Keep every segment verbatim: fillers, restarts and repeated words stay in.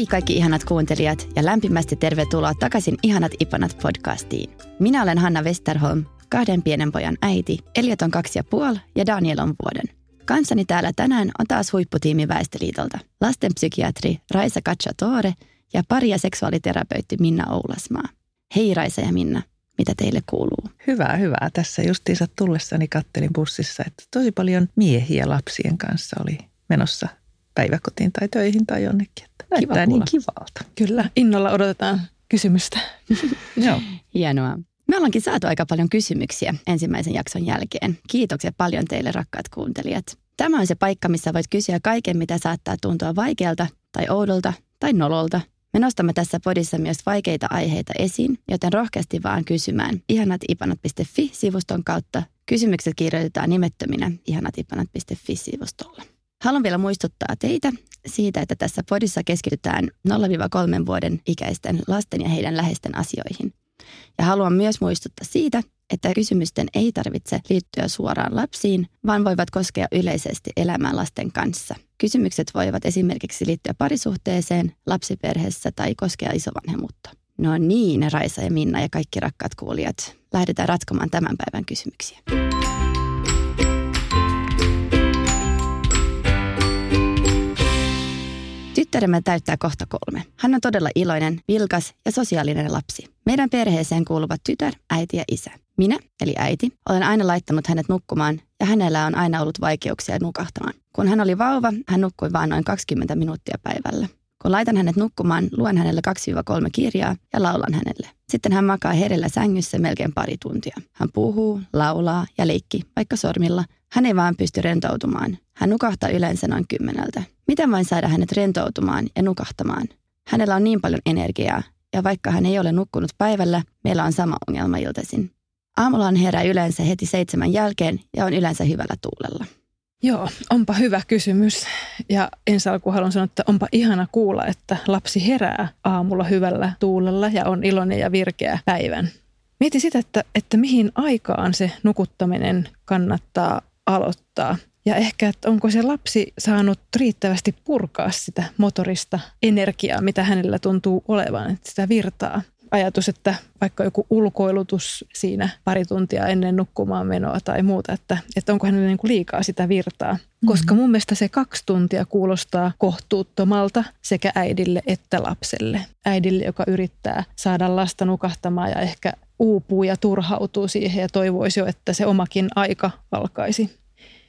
Moi kaikki ihanat kuuntelijat ja lämpimästi tervetuloa takaisin Ihanat Ipanat podcastiin. Minä olen Hanna Westerholm, kahden pienen pojan äiti, Elijat on kaksi ja puoli ja Daniel on vuoden. Kanssani täällä tänään on taas huipputiimi Väestöliitolta, lastenpsykiatri Raisa Cacciatore ja pari- ja seksuaaliterapeutti Minna Oulasmaa. Hei Raisa ja Minna, mitä teille kuuluu? Hyvää, hyvää. Tässä justiinsa tullessani kattelin bussissa, että tosi paljon miehiä lapsien kanssa oli menossa päiväkotiin tai töihin tai jonnekin. Näyttää niin kivalta. Kyllä, innolla odotetaan kysymystä. Joo. Hienoa. Me ollaankin saatu aika paljon kysymyksiä ensimmäisen jakson jälkeen. Kiitoksia paljon teille rakkaat kuuntelijat. Tämä on se paikka, missä voit kysyä kaiken, mitä saattaa tuntua vaikealta tai oudolta tai nololta. Me nostamme tässä podissa myös vaikeita aiheita esiin, joten rohkeasti vaan kysymään ihanat ipanat piste fi-sivuston kautta. Kysymykset kirjoitetaan nimettöminä ihanat ipanat piste fi-sivustolla. Haluan vielä muistuttaa teitä siitä, että tässä podissa keskitytään nolla kolmen vuoden ikäisten lasten ja heidän läheisten asioihin. Ja haluan myös muistuttaa siitä, että kysymysten ei tarvitse liittyä suoraan lapsiin, vaan voivat koskea yleisesti elämää lasten kanssa. Kysymykset voivat esimerkiksi liittyä parisuhteeseen, lapsiperheessä tai koskea isovanhemmuutta. No niin, Raisa ja Minna ja kaikki rakkaat kuulijat, lähdetään ratkomaan tämän päivän kysymyksiä. Tyttäremme täyttää kohta kolme. Hän on todella iloinen, vilkas ja sosiaalinen lapsi. Meidän perheeseen kuuluvat tytär, äiti ja isä. Minä, eli äiti, olen aina laittanut hänet nukkumaan ja hänellä on aina ollut vaikeuksia nukahtamaan. Kun hän oli vauva, hän nukkui vain noin kaksikymmentä minuuttia päivällä. Kun laitan hänet nukkumaan, luen hänelle kaksi kolme kirjaa ja laulan hänelle. Sitten hän makaa herellä sängyssä melkein pari tuntia. Hän puhuu, laulaa ja leikki, vaikka sormilla. Hän ei vaan pysty rentoutumaan. Hän nukahtaa yleensä noin kymmeneltä. Miten vain saada hänet rentoutumaan ja nukahtamaan? Hänellä on niin paljon energiaa, ja vaikka hän ei ole nukkunut päivällä, meillä on sama ongelma iltaisin. Aamulla hän herää yleensä heti seitsemän jälkeen ja on yleensä hyvällä tuulella. Joo, onpa hyvä kysymys. Ja ensi alkuun haluan sanoa, että onpa ihana kuulla, että lapsi herää aamulla hyvällä tuulella ja on iloinen ja virkeä päivän. Mieti sitä, että, että mihin aikaan se nukuttaminen kannattaa aloittaa. Ja ehkä, että onko se lapsi saanut riittävästi purkaa sitä motorista energiaa, mitä hänellä tuntuu olevan, sitä virtaa. Ajatus, että vaikka joku ulkoilutus siinä pari tuntia ennen nukkumaan menoa tai muuta, että, että onko hänellä niin kuin liikaa sitä virtaa. Mm-hmm. Koska mun mielestä se kaksi tuntia kuulostaa kohtuuttomalta sekä äidille että lapselle. Äidille, joka yrittää saada lasta nukahtamaan ja ehkä uupuu ja turhautuu siihen ja toivoisi jo, että se omakin aika alkaisi.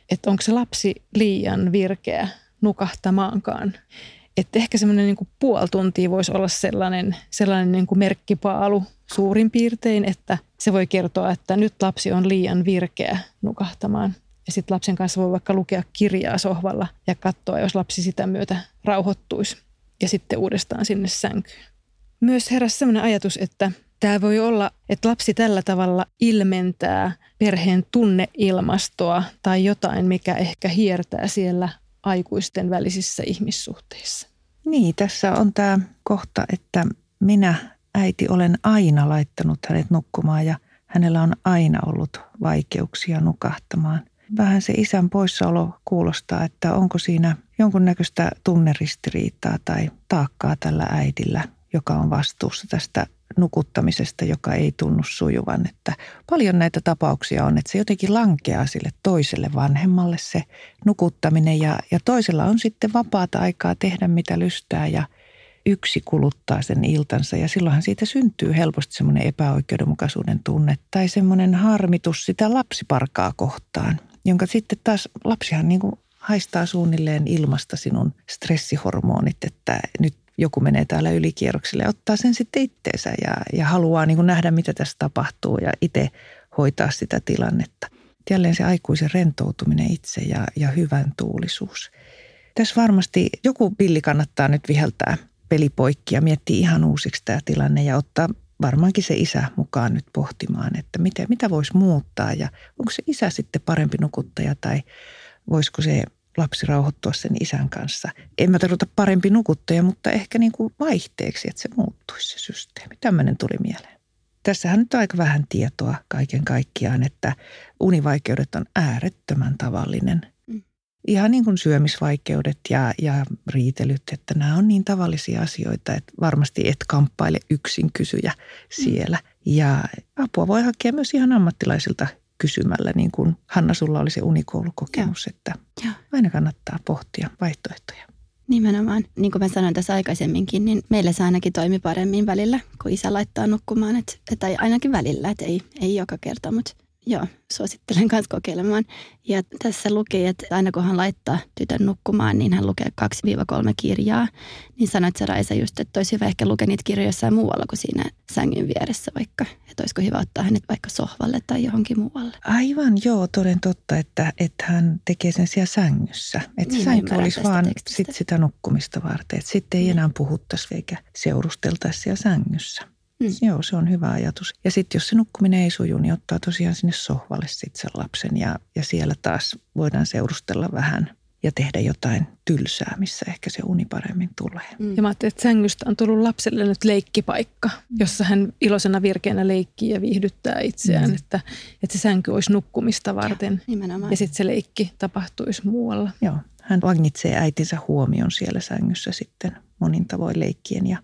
Että onko se lapsi liian virkeä nukahtamaankaan. Että ehkä semmoinen niin kuin puoli tuntia voisi olla sellainen, sellainen niin kuin merkkipaalu suurin piirtein, että se voi kertoa, että nyt lapsi on liian virkeä nukahtamaan. Ja sitten lapsen kanssa voi vaikka lukea kirjaa sohvalla ja katsoa, jos lapsi sitä myötä rauhoittuisi ja sitten uudestaan sinne sänkyyn. Myös heräsi semmoinen ajatus, että tämä voi olla, että lapsi tällä tavalla ilmentää perheen tunneilmastoa tai jotain, mikä ehkä hiertää siellä aikuisten välisissä ihmissuhteissa. Niin, tässä on tämä kohta, että minä, äiti, olen aina laittanut hänet nukkumaan ja hänellä on aina ollut vaikeuksia nukahtamaan. Vähän se isän poissaolo kuulostaa, että onko siinä jonkunnäköistä tunneristiriitaa tai taakkaa tällä äidillä, joka on vastuussa tästä nukuttamisesta, joka ei tunnu sujuvan. Että paljon näitä tapauksia on, että se jotenkin lankeaa sille toiselle vanhemmalle se nukuttaminen ja, ja toisella on sitten vapaata aikaa tehdä mitä lystää ja yksi kuluttaa sen iltansa ja silloinhan siitä syntyy helposti semmoinen epäoikeudenmukaisuuden tunne tai semmoinen harmitus sitä lapsiparkaa kohtaan, jonka sitten taas lapsihan niin kuin haistaa suunnilleen ilmasta sinun stressihormonit, että nyt joku menee täällä ylikierroksille ja ottaa sen sitten itteensä ja, ja haluaa niin kuin nähdä, mitä tässä tapahtuu ja itse hoitaa sitä tilannetta. Jälleen se aikuisen rentoutuminen itse ja, ja hyvän tuulisuus. Tässä varmasti joku pilli kannattaa nyt viheltää pelipoikki ja miettiä ihan uusiksi tämä tilanne ja ottaa varmaankin se isä mukaan nyt pohtimaan, että mitä, mitä voisi muuttaa ja onko se isä sitten parempi nukuttaja tai voisiko se lapsi rauhoittua sen isän kanssa. En mä tarvita parempi nukuttaja, mutta ehkä niin kuin vaihteeksi, että se muuttuisi se systeemi. Tämmöinen tuli mieleen. Tässähän nyt on aika vähän tietoa kaiken kaikkiaan, että univaikeudet on äärettömän tavallinen ihan niin kuin syömisvaikeudet ja, ja riitelyt, että nämä on niin tavallisia asioita, että varmasti et kamppaile yksin kysyjä siellä. Ja apua voi hakea myös ihan ammattilaisilta kysymällä, niin kuin Hanna, sulla oli se unikoulukokemus, ja. että ja. aina kannattaa pohtia vaihtoehtoja. Nimenomaan. Niin kuin mä sanoin tässä aikaisemminkin, niin meillä se ainakin toimi paremmin välillä, kun isä laittaa nukkumaan, että, tai ainakin välillä, että ei, ei joka kerta, mutta joo, suosittelen kanssa kokeilemaan. Ja tässä luki, että aina kun hän laittaa tytön nukkumaan, niin hän lukee kaksi kolme kirjaa. Niin sanoit sä, Raisa, just, että olisi hyvä ehkä lukea niitä kirjoja jossain muualla kuin siinä sängyn vieressä vaikka. Että olisiko hyvä ottaa hänet vaikka sohvalle tai johonkin muualle. Aivan, joo, toden totta, että, että hän tekee sen siellä sängyssä. Että niin, sänky olisi vaan sit sitä nukkumista varten. Että sitten ei niin. enää puhuttaisi eikä seurusteltaisi siellä sängyssä. Mm. Joo, se on hyvä ajatus. Ja sitten jos se nukkuminen ei suju, niin ottaa tosiaan sinne sohvalle sitten sen lapsen. Ja, ja siellä taas voidaan seurustella vähän ja tehdä jotain tylsää, missä ehkä se uni paremmin tulee. Mm. Ja mä ajattelin, että sängystä on tullut lapselle nyt leikkipaikka, jossa hän iloisena virkeänä leikkii ja viihdyttää itseään. Mm. Että, että se sänky olisi nukkumista varten. Ja, ja sitten se leikki tapahtuisi muualla. Joo, hän vangitsee äitinsä huomion siellä sängyssä sitten monin tavoin leikkien ja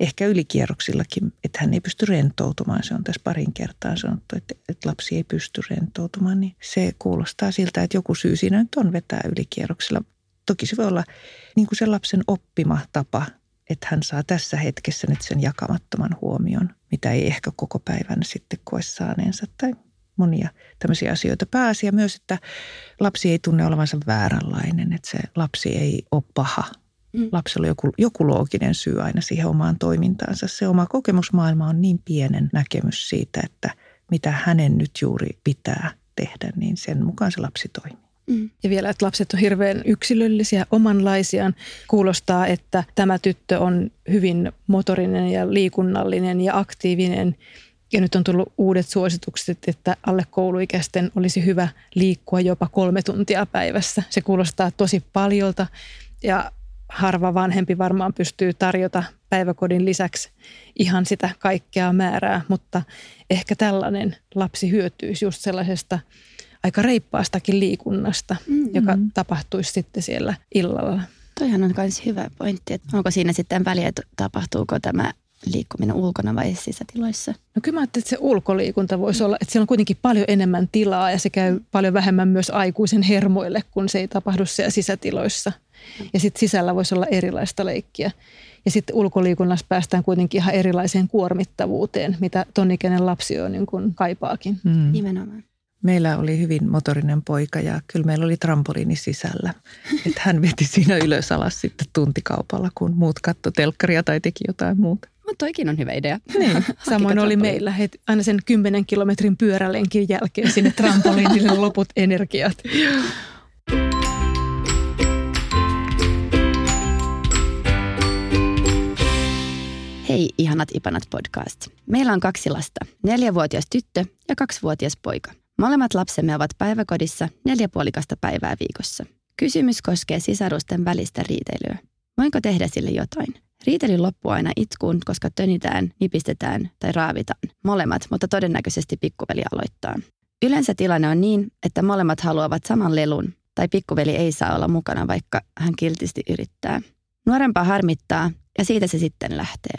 ehkä ylikierroksillakin, että hän ei pysty rentoutumaan. Se on tässä parin kertaan sanottu, että, että lapsi ei pysty rentoutumaan. Niin se kuulostaa siltä, että joku syy siinä nyt on vetää ylikierroksilla. Toki se voi olla niin kuin se lapsen oppima tapa, että hän saa tässä hetkessä nyt sen jakamattoman huomion, mitä ei ehkä koko päivän sitten koe saaneensa tai monia tämmöisiä asioita. Pääasia myös, että lapsi ei tunne olevansa vääränlainen, että se lapsi ei ole paha. Mm. Lapsella on joku, joku looginen syy aina siihen omaan toimintaansa. Se oma kokemusmaailma on niin pienen näkemys siitä, että mitä hänen nyt juuri pitää tehdä, niin sen mukaan se lapsi toimii. Mm. Ja vielä, että lapset on hirveän yksilöllisiä, omanlaisiaan. Kuulostaa, että tämä tyttö on hyvin motorinen ja liikunnallinen ja aktiivinen. Ja nyt on tullut uudet suositukset, että alle kouluikäisten olisi hyvä liikkua jopa kolme tuntia päivässä. Se kuulostaa tosi paljolta ja harva vanhempi varmaan pystyy tarjota päiväkodin lisäksi ihan sitä kaikkea määrää, mutta ehkä tällainen lapsi hyötyisi just sellaisesta aika reippaastakin liikunnasta, mm-hmm. joka tapahtuisi sitten siellä illalla. Toihan on myös hyvä pointti, että onko siinä sitten väliä, että tapahtuuko tämä liikkuminen ulkona vai sisätiloissa? No kyllä mä ajattelin, että se ulkoliikunta voisi olla, että siellä on kuitenkin paljon enemmän tilaa ja se käy paljon vähemmän myös aikuisen hermoille, kun se ei tapahdu siellä sisätiloissa. Ja sitten sisällä voisi olla erilaista leikkiä. Ja sitten ulkoliikunnassa päästään kuitenkin ihan erilaiseen kuormittavuuteen, mitä tonikäinen lapsi on niin kuin kaipaakin. Mm. Nimenomaan. Meillä oli hyvin motorinen poika ja kyllä meillä oli trampoliini sisällä. Että hän veti siinä ylös alas sitten tuntikaupalla, kun muut katsoi telkkaria tai teki jotain muuta. Mutta toikin on hyvä idea. Niin, samoin oli meillä heti aina sen kymmenen kilometrin pyörälenkin jälkeen sinne trampoliinille loput energiat. Hei Ihanat Ipanat podcast. Meillä on kaksi lasta, neljävuotias tyttö ja kaksivuotias poika. Molemmat lapsemme ovat päiväkodissa neljä puolikasta päivää viikossa. Kysymys koskee sisarusten välistä riitelyä. Voinko tehdä sille jotain? Riitely loppuu aina itkuun, koska tönitään, nipistetään tai raavitaan. Molemmat, mutta todennäköisesti pikkuveli aloittaa. Yleensä tilanne on niin, että molemmat haluavat saman lelun tai pikkuveli ei saa olla mukana, vaikka hän kiltisti yrittää. Nuorempaa harmittaa ja siitä se sitten lähtee.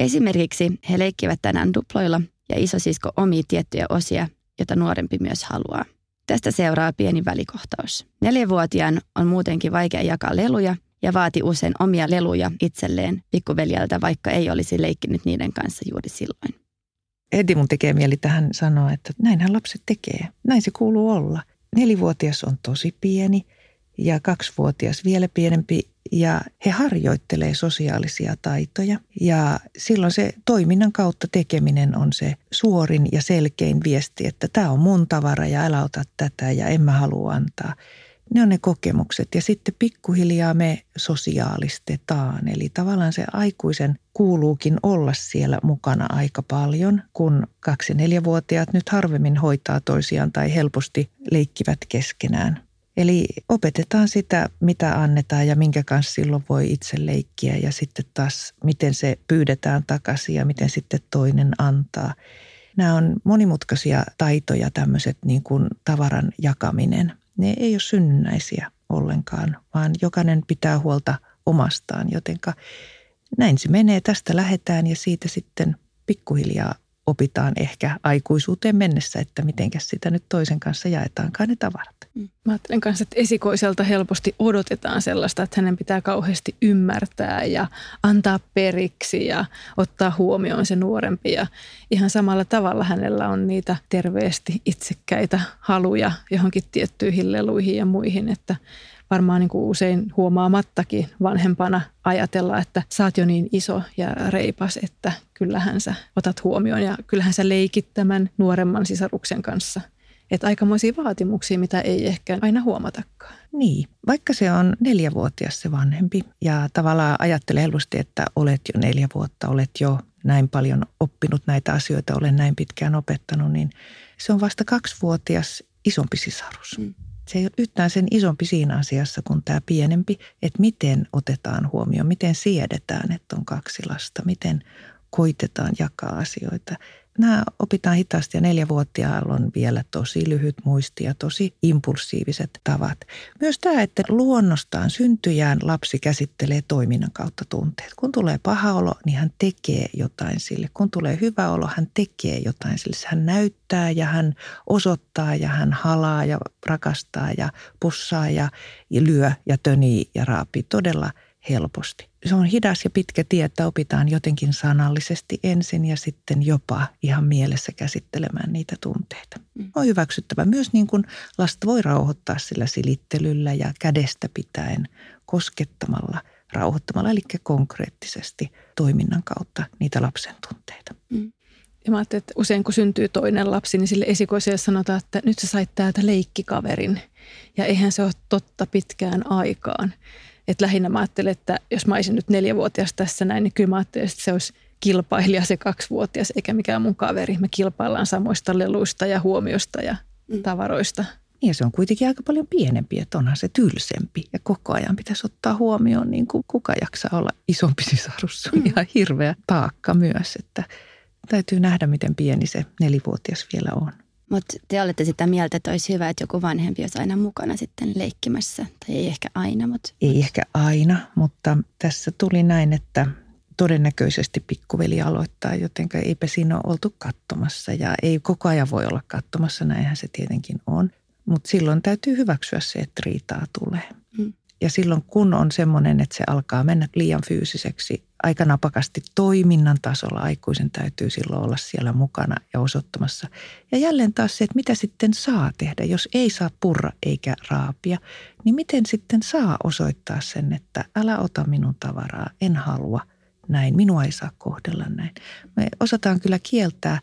Esimerkiksi he leikkivät tänään duploilla ja isosisko omii tiettyjä osia, jota nuorempi myös haluaa. Tästä seuraa pieni välikohtaus. Neljävuotiaan on muutenkin vaikea jakaa leluja ja vaati usein omia leluja itselleen pikkuveljeltä, vaikka ei olisi leikkinyt niiden kanssa juuri silloin. Heti mun tekee mieli tähän sanoa, että näinhän lapset tekee. Näin se kuuluu olla. Nelivuotias on tosi pieni ja kaksivuotias vielä pienempi. Ja he harjoittelee sosiaalisia taitoja ja silloin se toiminnan kautta tekeminen on se suorin ja selkein viesti, että tämä on mun tavara ja älä ota tätä ja en mä halua antaa. Ne on ne kokemukset ja sitten pikkuhiljaa me sosiaalistetaan. Eli tavallaan se aikuisen kuuluukin olla siellä mukana aika paljon, kun kaksi- ja neljävuotiaat nyt harvemmin hoitaa toisiaan tai helposti leikkivät keskenään. Eli opetetaan sitä, mitä annetaan ja minkä kanssa silloin voi itse leikkiä ja sitten taas, miten se pyydetään takaisin ja miten sitten toinen antaa. Nämä on monimutkaisia taitoja, tämmöiset niin kuin tavaran jakaminen. Ne ei ole synnynnäisiä, ollenkaan, vaan jokainen pitää huolta omastaan. Jotenka näin se menee, tästä lähdetään ja siitä sitten pikkuhiljaa opitaan ehkä aikuisuuteen mennessä, että mitenkäs sitä nyt toisen kanssa jaetaankaan ne tavarat. Mä ajattelen kanssa, että esikoiselta helposti odotetaan sellaista, että hänen pitää kauheasti ymmärtää ja antaa periksi ja ottaa huomioon se nuorempi. Ja ihan samalla tavalla hänellä on niitä terveesti itsekkäitä haluja johonkin tiettyihin leluihin ja muihin, että varmaan niin kuin usein huomaamattakin vanhempana ajatella, että sä oot jo niin iso ja reipas, että kyllähän sä otat huomioon ja kyllähän sä leikit tämän nuoremman sisaruksen kanssa. Että aikamoisia vaatimuksia, mitä ei ehkä aina huomatakaan. Niin, vaikka se on neljävuotias se vanhempi ja tavallaan ajattelee helposti, että olet jo neljä vuotta, olet jo näin paljon oppinut näitä asioita, olen näin pitkään opettanut, niin se on vasta kaksivuotias isompi sisarus. Mm. Se ei ole yhtään sen isompi siinä asiassa kuin tämä pienempi, että miten otetaan huomioon, miten siedetään, että on kaksi lasta, miten koitetaan jakaa asioita. Nämä opitaan hitaasti ja neljävuotiaalla on vielä tosi lyhyt muisti ja tosi impulsiiviset tavat. Myös tämä, että luonnostaan syntyjään lapsi käsittelee toiminnan kautta tunteet. Kun tulee paha olo, niin hän tekee jotain sille. Kun tulee hyvä olo, hän tekee jotain sille. Hän näyttää ja hän osoittaa ja hän halaa ja rakastaa ja pussaa ja lyö ja tönii ja raapii todella helposti. Se on hidas ja pitkä tie, että opitaan jotenkin sanallisesti ensin ja sitten jopa ihan mielessä käsittelemään niitä tunteita. On hyväksyttävä myös niin kuin lasta voi rauhoittaa sillä silittelyllä ja kädestä pitäen koskettamalla, rauhoittamalla, eli konkreettisesti toiminnan kautta niitä lapsen tunteita. Mm. Ja mä ajattelin, että usein kun syntyy toinen lapsi, niin sille esikoiselle sanotaan, että nyt sä sait täältä leikkikaverin ja eihän se ole totta pitkään aikaan. Että lähinnä mä ajattelin, että jos mä olisin nyt neljävuotias tässä näin, niin kyllä mä ajattelin, että se olisi kilpailija se kaksivuotias, eikä mikään mun kaveri. Me kilpaillaan samoista leluista ja huomiosta ja mm. tavaroista. Niin se on kuitenkin aika paljon pienempi, että onhan se tylsempi. Ja koko ajan pitäisi ottaa huomioon, niin kuin kuka jaksaa olla isompi sisarus. Se on mm. ihan hirveä taakka myös, että täytyy nähdä, miten pieni se nelivuotias vielä on. Mutta te olette sitä mieltä, että olisi hyvä, että joku vanhempi olisi aina mukana sitten leikkimässä. Tai ei ehkä aina, mutta... Ei ehkä aina, mutta tässä tuli näin, että todennäköisesti pikkuveli aloittaa, jotenka eipä siinä ole oltu katsomassa. Ja ei koko ajan voi olla katsomassa, näinhän se tietenkin on. Mutta silloin täytyy hyväksyä se, että riitaa tulee. Mm. Ja silloin kun on semmoinen, että se alkaa mennä liian fyysiseksi, aika napakasti toiminnan tasolla aikuisen täytyy silloin olla siellä mukana ja osoittamassa. Ja jälleen taas se, että mitä sitten saa tehdä, jos ei saa purra eikä raapia, niin miten sitten saa osoittaa sen, että älä ota minun tavaraa, en halua näin, minua ei saa kohdella näin. Me osataan kyllä kieltää,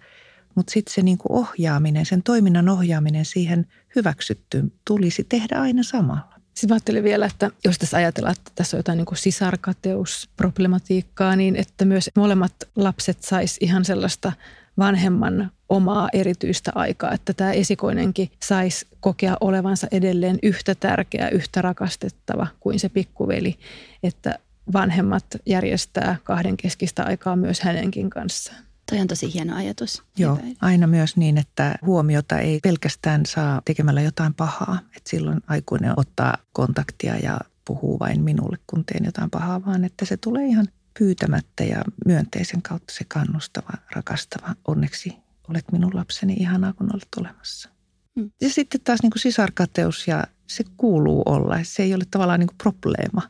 mutta sitten se niinku ohjaaminen, sen toiminnan ohjaaminen siihen hyväksyttyyn tulisi tehdä aina samalla. Sitten ajattelin vielä, että jos tässä ajatellaan, että tässä on jotain niin kuin sisarkateusproblematiikkaa, niin että myös molemmat lapset sais ihan sellaista vanhemman omaa erityistä aikaa, että tämä esikoinenkin saisi kokea olevansa edelleen yhtä tärkeä, yhtä rakastettava kuin se pikkuveli, että vanhemmat järjestää kahdenkeskistä aikaa myös hänenkin kanssaan. Toi on tosi hieno ajatus. Joo, aina myös niin, että huomiota ei pelkästään saa tekemällä jotain pahaa. Että silloin aikuinen ottaa kontaktia ja puhuu vain minulle, kun teen jotain pahaa, vaan että se tulee ihan pyytämättä ja myönteisen kautta se kannustava, rakastava. Onneksi olet minun lapseni, ihanaa kun olet olemassa. Hmm. Ja sitten taas niin kuin sisarkateus ja se kuuluu olla. Se ei ole tavallaan niin kuin probleema.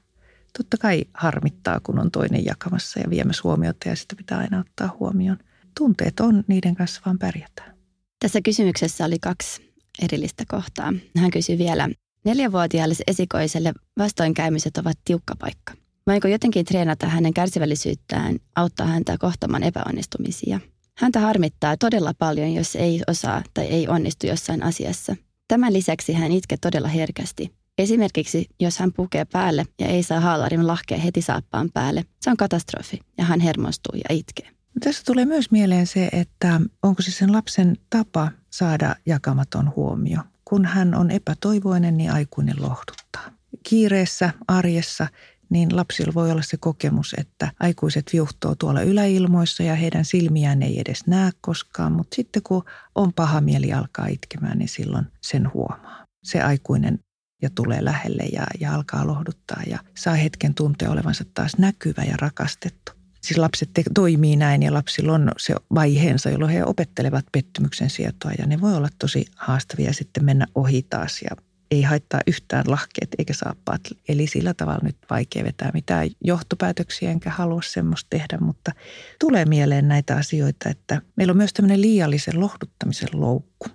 Totta kai harmittaa, kun on toinen jakamassa ja viemässä huomiota ja sitä pitää aina ottaa huomioon. Tunteet on, niiden kanssa vaan pärjätään. Tässä kysymyksessä oli kaksi erillistä kohtaa. Hän kysyi vielä, neljävuotiaalle esikoiselle vastoinkäymiset ovat tiukka paikka. Voinko jotenkin treenata hänen kärsivällisyyttään, auttaa häntä kohtamaan epäonnistumisia? Häntä harmittaa todella paljon, jos ei osaa tai ei onnistu jossain asiassa. Tämän lisäksi hän itkee todella herkästi. Esimerkiksi, jos hän pukee päälle ja ei saa haalarin lahkea heti saappaan päälle, se on katastrofi ja hän hermostuu ja itkee. Tässä tulee myös mieleen se, että onko se sen lapsen tapa saada jakamaton huomio. Kun hän on epätoivoinen, niin aikuinen lohduttaa. Kiireessä, arjessa, niin lapsilla voi olla se kokemus, että aikuiset viuhtoo tuolla yläilmoissa ja heidän silmiään ei edes näe koskaan. Mutta sitten kun on paha mieli alkaa itkemään, niin silloin sen huomaa. Se aikuinen ja tulee lähelle ja, ja alkaa lohduttaa ja saa hetken tuntea olevansa taas näkyvä ja rakastettu. Siis lapset te- toimii näin ja lapsilla on se vaiheensa, jolloin he opettelevat pettymyksen sietoa ja ne voi olla tosi haastavia sitten mennä ohi taas ja ei haittaa yhtään lahkeet eikä saappaat. Eli sillä tavalla nyt vaikea vetää mitään johtopäätöksiä, enkä halua semmoista tehdä, mutta tulee mieleen näitä asioita, että meillä on myös tämmöinen liiallisen lohduttamisen loukku,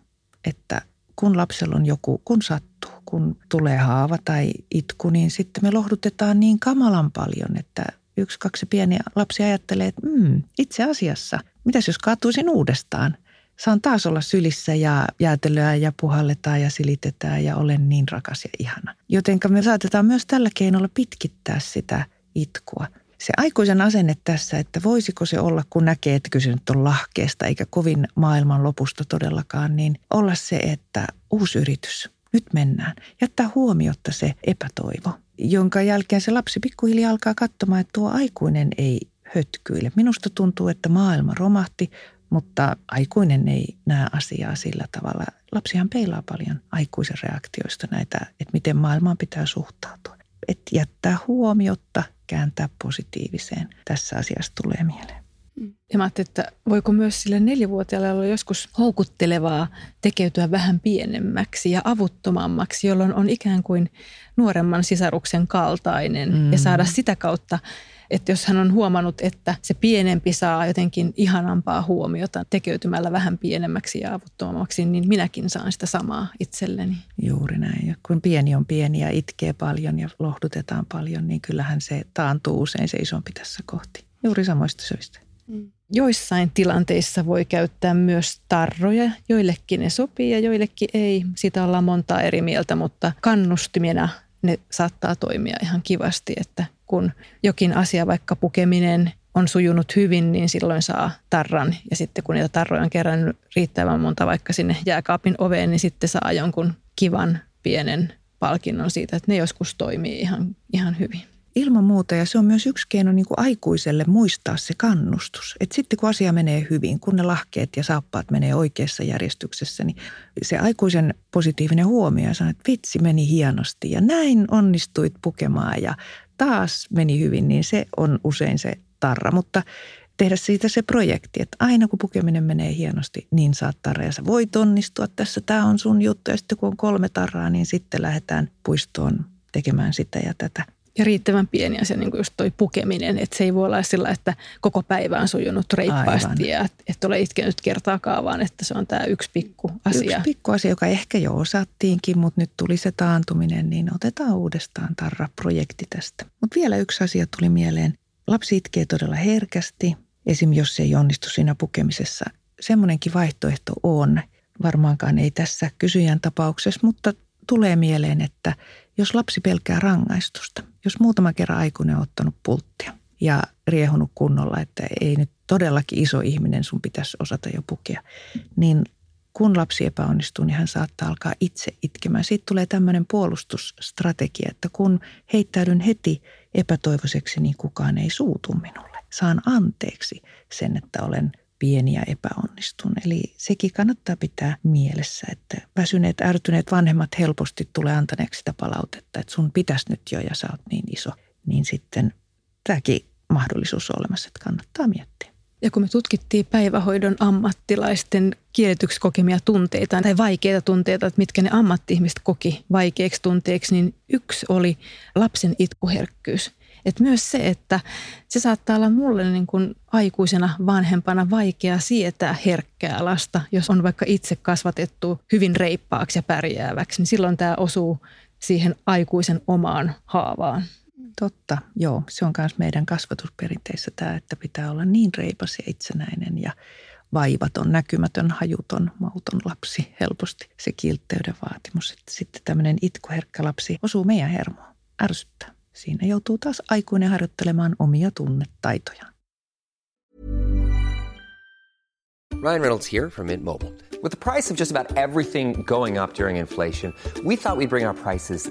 että kun lapsella on joku, kun sattuu, kun tulee haava tai itku, niin sitten me lohdutetaan niin kamalan paljon, että yksi, kaksi pieniä lapsi ajattelee, että mmm, itse asiassa, mitäs jos kaatuisin uudestaan? Saan taas olla sylissä ja jäätelöä ja puhalletaan ja silitetään ja olen niin rakas ja ihana. Jotenka me saatetaan myös tällä keinolla pitkittää sitä itkua. Se aikuisen asenne tässä, että voisiko se olla, kun näkee, että kyse nyt on lahkeesta eikä kovin maailman lopusta todellakaan, niin olla se, että uusi yritys, nyt mennään. Jättää huomiotta se epätoivo, jonka jälkeen se lapsi pikkuhiljaa alkaa katsomaan, että tuo aikuinen ei hötkyile. Minusta tuntuu, että maailma romahti. Mutta aikuinen ei näe asiaa sillä tavalla. Lapsihan peilaa paljon aikuisen reaktioista näitä, että miten maailmaan pitää suhtautua. Että jättää huomiota, kääntää positiiviseen. Tässä asiassa tulee mieleen. Ja mä ajattelin, että voiko myös sille neljävuotiaalle olla joskus houkuttelevaa tekeytyä vähän pienemmäksi ja avuttomammaksi, jolloin on ikään kuin nuoremman sisaruksen kaltainen mm. ja saada sitä kautta, että jos hän on huomannut, että se pienempi saa jotenkin ihanampaa huomiota tekeytymällä vähän pienemmäksi ja avuttomammaksi, niin minäkin saan sitä samaa itselleni. Juuri näin. Ja kun pieni on pieni ja itkee paljon ja lohdutetaan paljon, niin kyllähän se taantuu usein se isompi tässä kohti. Juuri samoista syistä. Mm. Joissain tilanteissa voi käyttää myös tarroja. Joillekin ne sopii ja joillekin ei. Siitä ollaan montaa eri mieltä, mutta kannustimena ne saattaa toimia ihan kivasti, että kun jokin asia, vaikka pukeminen, on sujunut hyvin, niin silloin saa tarran. Ja sitten kun niitä tarroja on kerran riittävän monta vaikka sinne jääkaapin oveen, niin sitten saa jonkun kivan pienen palkinnon siitä, että ne joskus toimii ihan, ihan hyvin. Ilman muuta, ja se on myös yksi keino niin kuin aikuiselle muistaa se kannustus. Että sitten kun asia menee hyvin, kun ne lahkeet ja saappaat menee oikeassa järjestyksessä, niin se aikuisen positiivinen huomio sanoo, että vitsi meni hienosti ja näin onnistuit pukemaan ja taas meni hyvin, niin se on usein se tarra. Mutta tehdä siitä se projekti, että aina kun pukeminen menee hienosti, niin saat tarra ja sä voit onnistua tässä, tämä on sun juttu. Ja sitten kun on kolme tarraa, niin sitten lähdetään puistoon tekemään sitä ja tätä. Ja riittävän pieni asia, niin kuin just toi pukeminen, että se ei voi olla sillä, että koko päivä on sujunut reippaasti Aivan. ja että ole itkenyt kertaakaan, vaan että se on tämä yksi pikku asia. Yksi pikku asia, joka ehkä jo osattiinkin, mutta nyt tuli se taantuminen, niin otetaan uudestaan tarra-projekti tästä. Mutta vielä yksi asia tuli mieleen. Lapsi itkee todella herkästi, esim. Jos se ei onnistu siinä pukemisessa. Semmoinenkin vaihtoehto on, varmaankaan ei tässä kysyjän tapauksessa, mutta tulee mieleen, että jos lapsi pelkää rangaistusta, jos muutama kerran aikuinen on ottanut pulttia ja riehunut kunnolla, että ei nyt todellakin iso ihminen, sun pitäisi osata jo pukea, niin kun lapsi epäonnistuu, niin hän saattaa alkaa itse itkemään. Siitä tulee tämmöinen puolustusstrategia, että kun heittäydyn heti epätoivoiseksi, niin kukaan ei suutu minulle. Saan anteeksi sen, että olen pieni ja epäonnistun. Eli sekin kannattaa pitää mielessä, että väsyneet, ärtyneet vanhemmat helposti tulee antaneeksi sitä palautetta, että sun pitäisi nyt jo ja sä oot niin iso. Niin sitten tämäkin mahdollisuus on olemassa, että kannattaa miettiä. Ja kun me tutkittiin päivähoidon ammattilaisten kielletyksi kokemia tunteita tai vaikeita tunteita, että mitkä ne ammatti-ihmiset koki vaikeiksi tunteiksi, niin yksi oli lapsen itkuherkkyys. Et myös se, että se saattaa olla mulle niin kuin aikuisena vanhempana vaikea sietää herkkää lasta, jos on vaikka itse kasvatettu hyvin reippaaksi ja pärjääväksi, niin silloin tämä osuu siihen aikuisen omaan haavaan. Totta, joo. Se on myös meidän kasvatusperinteissä tämä, että pitää olla niin reipas ja itsenäinen ja vaivaton, näkymätön, hajuton, mauton lapsi helposti. Se kiltteyden vaatimus, että sitten tämmöinen itkuherkkä lapsi osuu meidän hermoon, ärsyttää. Siinä joutuu taas aikuinen harjoittelemaan omia tunnetaitojaan. Ryan Reynolds here from Mint Mobile. With the price of just about everything going up during inflation, we thought we'd bring our prices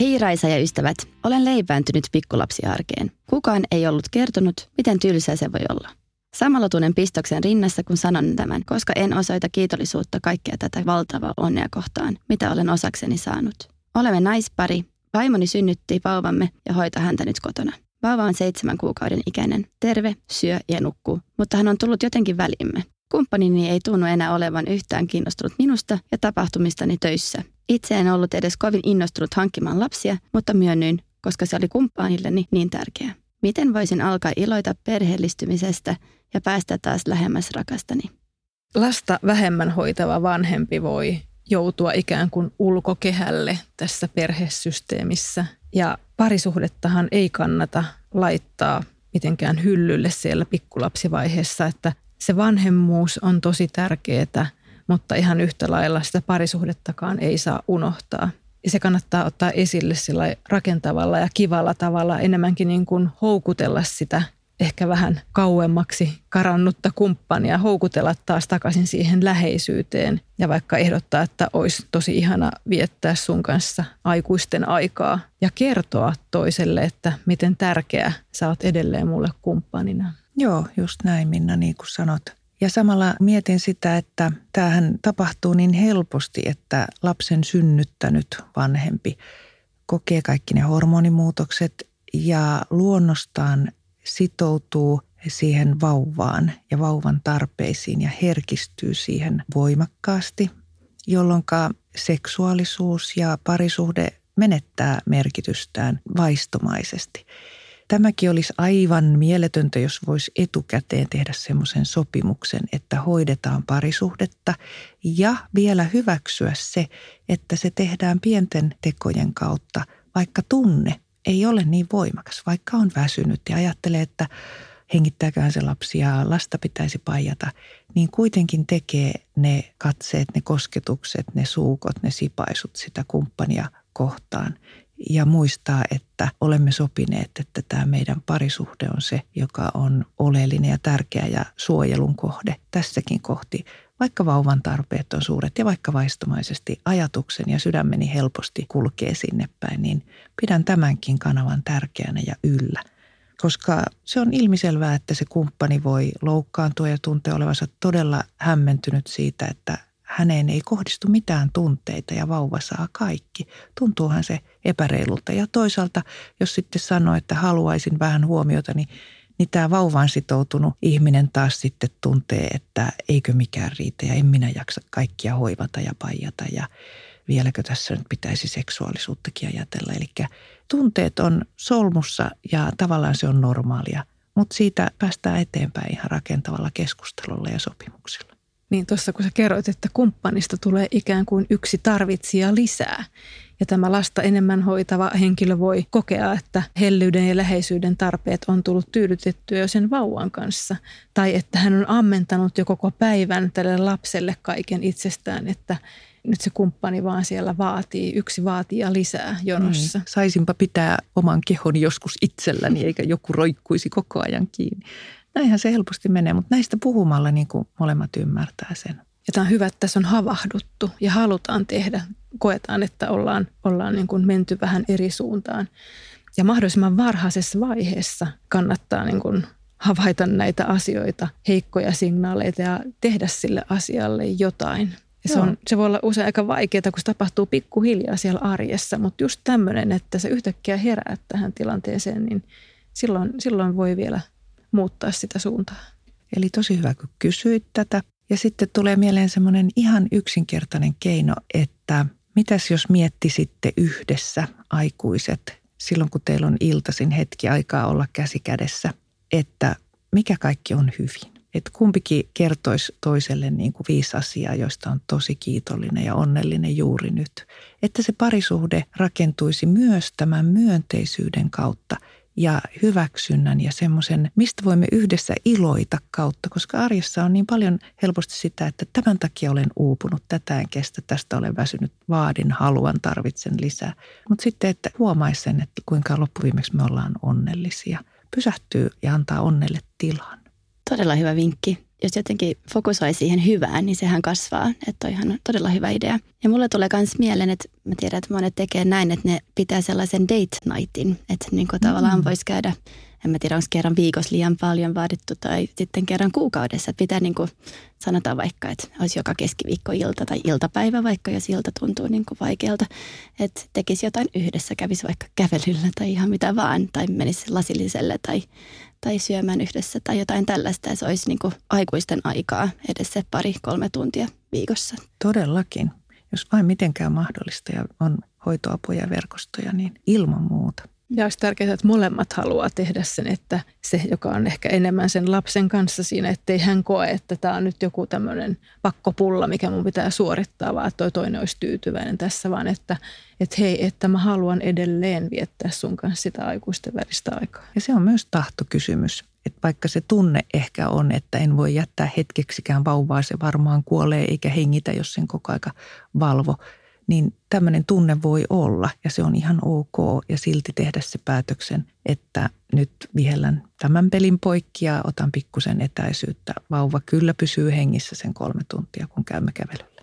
Hei Raisa ja ystävät, olen leipääntynyt pikkulapsiarkeen. Kukaan ei ollut kertonut, miten tylsää se voi olla. Samalla tunnen pistoksen rinnassa, kun sanon tämän, koska en osoita kiitollisuutta kaikkea tätä valtavaa onnea kohtaan, mitä olen osakseni saanut. Olemme naispari, vaimoni synnytti vauvamme ja hoitaa häntä nyt kotona. Vauva on seitsemän kuukauden ikäinen, terve, syö ja nukkuu, mutta hän on tullut jotenkin välimme. Kumppanini ei tunnu enää olevan yhtään kiinnostunut minusta ja tapahtumistani töissä. Itse en ollut edes kovin innostunut hankkimaan lapsia, mutta myönnyin, koska se oli kumppanilleni niin tärkeää. Miten voisin alkaa iloita perheellistymisestä ja päästä taas lähemmäs rakastani? Lasta vähemmän hoitava vanhempi voi joutua ikään kuin ulkokehälle tässä perhesysteemissä. Ja parisuhdettahan ei kannata laittaa mitenkään hyllylle siellä pikkulapsivaiheessa, että se vanhemmuus on tosi tärkeää, mutta ihan yhtä lailla sitä parisuhdettakaan ei saa unohtaa. Ja se kannattaa ottaa esille sillä rakentavalla ja kivalla tavalla, enemmänkin niin kuin houkutella sitä ehkä vähän kauemmaksi karannutta kumppania, houkutella taas takaisin siihen läheisyyteen ja vaikka ehdottaa, että olisi tosi ihana viettää sun kanssa aikuisten aikaa ja kertoa toiselle, että miten tärkeä sä oot edelleen mulle kumppanina. Joo, just näin Minna, niin kuin sanot. Ja samalla mietin sitä, että tämähän tapahtuu niin helposti, että lapsen synnyttänyt vanhempi kokee kaikki ne hormonimuutokset ja luonnostaan sitoutuu siihen vauvaan ja vauvan tarpeisiin ja herkistyy siihen voimakkaasti, jolloin seksuaalisuus ja parisuhde menettää merkitystään vaistomaisesti. Tämäkin olisi aivan mieletöntä, jos voisi etukäteen tehdä semmoisen sopimuksen, että hoidetaan parisuhdetta ja vielä hyväksyä se, että se tehdään pienten tekojen kautta, vaikka tunne ei ole niin voimakas, vaikka on väsynyt ja ajattelee, että hengittääköhän se lapsi ja lasta pitäisi paijata, niin kuitenkin tekee ne katseet, ne kosketukset, ne suukot, ne sipaisut sitä kumppania kohtaan. Ja muistaa, että olemme sopineet, että tämä meidän parisuhde on se, joka on oleellinen ja tärkeä ja suojelun kohde tässäkin kohti. Vaikka vauvan tarpeet on suuret ja vaikka vaistomaisesti ajatuksen ja sydämeni helposti kulkee sinne päin, niin pidän tämänkin kanavan tärkeänä ja yllä. Koska se on ilmiselvää, että se kumppani voi loukkaantua ja tuntea olevansa todella hämmentynyt siitä, että häneen ei kohdistu mitään tunteita ja vauva saa kaikki. Tuntuuhan se epäreilulta. Ja toisaalta, jos sitten sanoo, että haluaisin vähän huomiota, niin, niin tämä vauvaan sitoutunut ihminen taas sitten tuntee, että eikö mikään riitä ja en minä jaksa kaikkia hoivata ja paijata. Ja vieläkö tässä nyt pitäisi seksuaalisuuttakin ajatella. Eli tunteet on solmussa ja tavallaan se on normaalia, mutta siitä päästään eteenpäin ihan rakentavalla keskustelulla ja sopimuksella. Niin tuossa kun sä kerroit, että kumppanista tulee ikään kuin yksi tarvitsija lisää ja tämä lasta enemmän hoitava henkilö voi kokea, että hellyyden ja läheisyyden tarpeet on tullut tyydytettyä jo sen vauvan kanssa tai että hän on ammentanut jo koko päivän tälle lapselle kaiken itsestään, että nyt se kumppani vaan siellä vaatii, yksi vaatija lisää jonossa. Mm. Saisinpa pitää oman kehon joskus itselläni eikä joku roikkuisi koko ajan kiinni. Näinhän se helposti menee, mutta näistä puhumalla niin kuin molemmat ymmärtää sen. Ja tämä on hyvä, että tässä on havahduttu ja halutaan tehdä. Koetaan, että ollaan, ollaan niin kuin menty vähän eri suuntaan. Ja mahdollisimman varhaisessa vaiheessa kannattaa niin kuin havaita näitä asioita, heikkoja signaaleita ja tehdä sille asialle jotain. Ja se, on, se voi olla usein aika vaikeaa, kun se tapahtuu pikkuhiljaa siellä arjessa, mutta just tämmöinen, että se yhtäkkiä herää tähän tilanteeseen, niin silloin, silloin voi vielä muuttaa sitä suuntaa. Eli tosi hyvä, kun kysyit tätä. Ja sitten tulee mieleen semmoinen ihan yksinkertainen keino, että mitäs jos miettisitte yhdessä aikuiset, silloin kun teillä on iltaisin hetki aikaa olla käsi kädessä, että mikä kaikki on hyvin. että kumpikin kertoisi toiselle niin kuin viisi asiaa, joista on tosi kiitollinen ja onnellinen juuri nyt. Että se parisuhde rakentuisi myös tämän myönteisyyden kautta ja hyväksynnän ja semmoisen, mistä voimme yhdessä iloita kautta, koska arjessa on niin paljon helposti sitä, että tämän takia olen uupunut, tätä en kestä, tästä olen väsynyt, vaadin, haluan, tarvitsen lisää. Mutta sitten, että huomaisi sen, että kuinka loppuviimeksi me ollaan onnellisia, pysähtyy ja antaa onnelle tilan. Todella hyvä vinkki. Jos jotenkin fokusoi siihen hyvään, niin sehän kasvaa. Että on ihan todella hyvä idea. Ja mulle tulee myös mieleen, että mä tiedän, että monet tekee näin, että ne pitää sellaisen date nightin. Että niin kuin tavallaan voisi käydä, en mä tiedä, onko kerran viikossa liian paljon vaadittu tai sitten kerran kuukaudessa. Että pitää niin kuin sanotaan vaikka, että olisi joka keskiviikkoilta tai iltapäivä, vaikka jos ilta tuntuu niin kuin vaikealta. Että tekisi jotain yhdessä, kävisi vaikka kävelyllä tai ihan mitä vaan. Tai menisi lasilliselle tai... tai syömään yhdessä tai jotain tällaista, ja se olisi niin kuin aikuisten aikaa edes se pari-kolme tuntia viikossa. Todellakin. Jos vain mitenkään mahdollista ja on hoitoapuja ja verkostoja, niin ilman muuta. Ja olisi tärkeää, että molemmat haluaa tehdä sen, että se, joka on ehkä enemmän sen lapsen kanssa siinä, ettei hän koe, että tämä on nyt joku tämmöinen pakkopulla, mikä mun pitää suorittaa, vaan toi toinen olisi tyytyväinen tässä, vaan että, että hei, että mä haluan edelleen viettää sun kanssa sitä aikuisten välistä aikaa. Ja se on myös tahtokysymys, että vaikka se tunne ehkä on, että en voi jättää hetkeksikään vauvaa, se varmaan kuolee eikä hengitä, jos sen koko aika valvo, niin tämmöinen tunne voi olla ja se on ihan ok ja silti tehdä se päätöksen, että nyt vihellän tämän pelin poikki ja otan pikkusen etäisyyttä. Vauva kyllä pysyy hengissä sen kolme tuntia, kun käymme kävelyllä.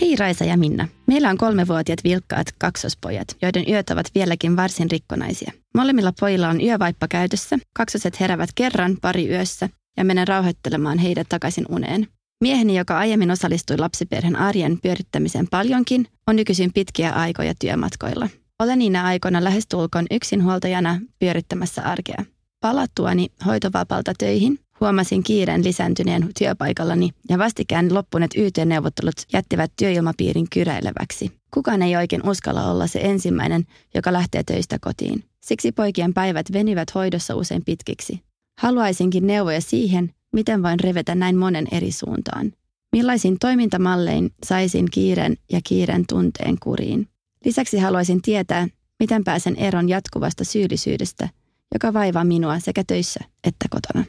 Hei Raisa ja Minna. Meillä on kolmevuotiaat vilkkaat kaksospojat, joiden yöt ovat vieläkin varsin rikkonaisia. Molemmilla pojilla on yövaippa käytössä, kaksoset heräävät kerran pari yössä, ja menen rauhoittelemaan heidät takaisin uneen. Mieheni, joka aiemmin osallistui lapsiperheen arjen pyörittämiseen paljonkin, on nykyisin pitkiä aikoja työmatkoilla. Olen niinä aikoina lähestulkoon yksinhuoltajana pyörittämässä arkea. Palattuani hoitovapaalta töihin huomasin kiireen lisääntyneen työpaikallani ja vastikään loppuneet Y T-neuvottelut jättivät työilmapiirin kyräileväksi. Kukaan ei oikein uskalla olla se ensimmäinen, joka lähtee töistä kotiin. Siksi poikien päivät venyvät hoidossa usein pitkiksi. Haluaisinkin neuvoja siihen, miten voin revetä näin monen eri suuntaan. Millaisiin toimintamallein saisin kiireen ja kiireen tunteen kuriin. Lisäksi haluaisin tietää, miten pääsen eron jatkuvasta syyllisyydestä, joka vaivaa minua sekä töissä että kotona.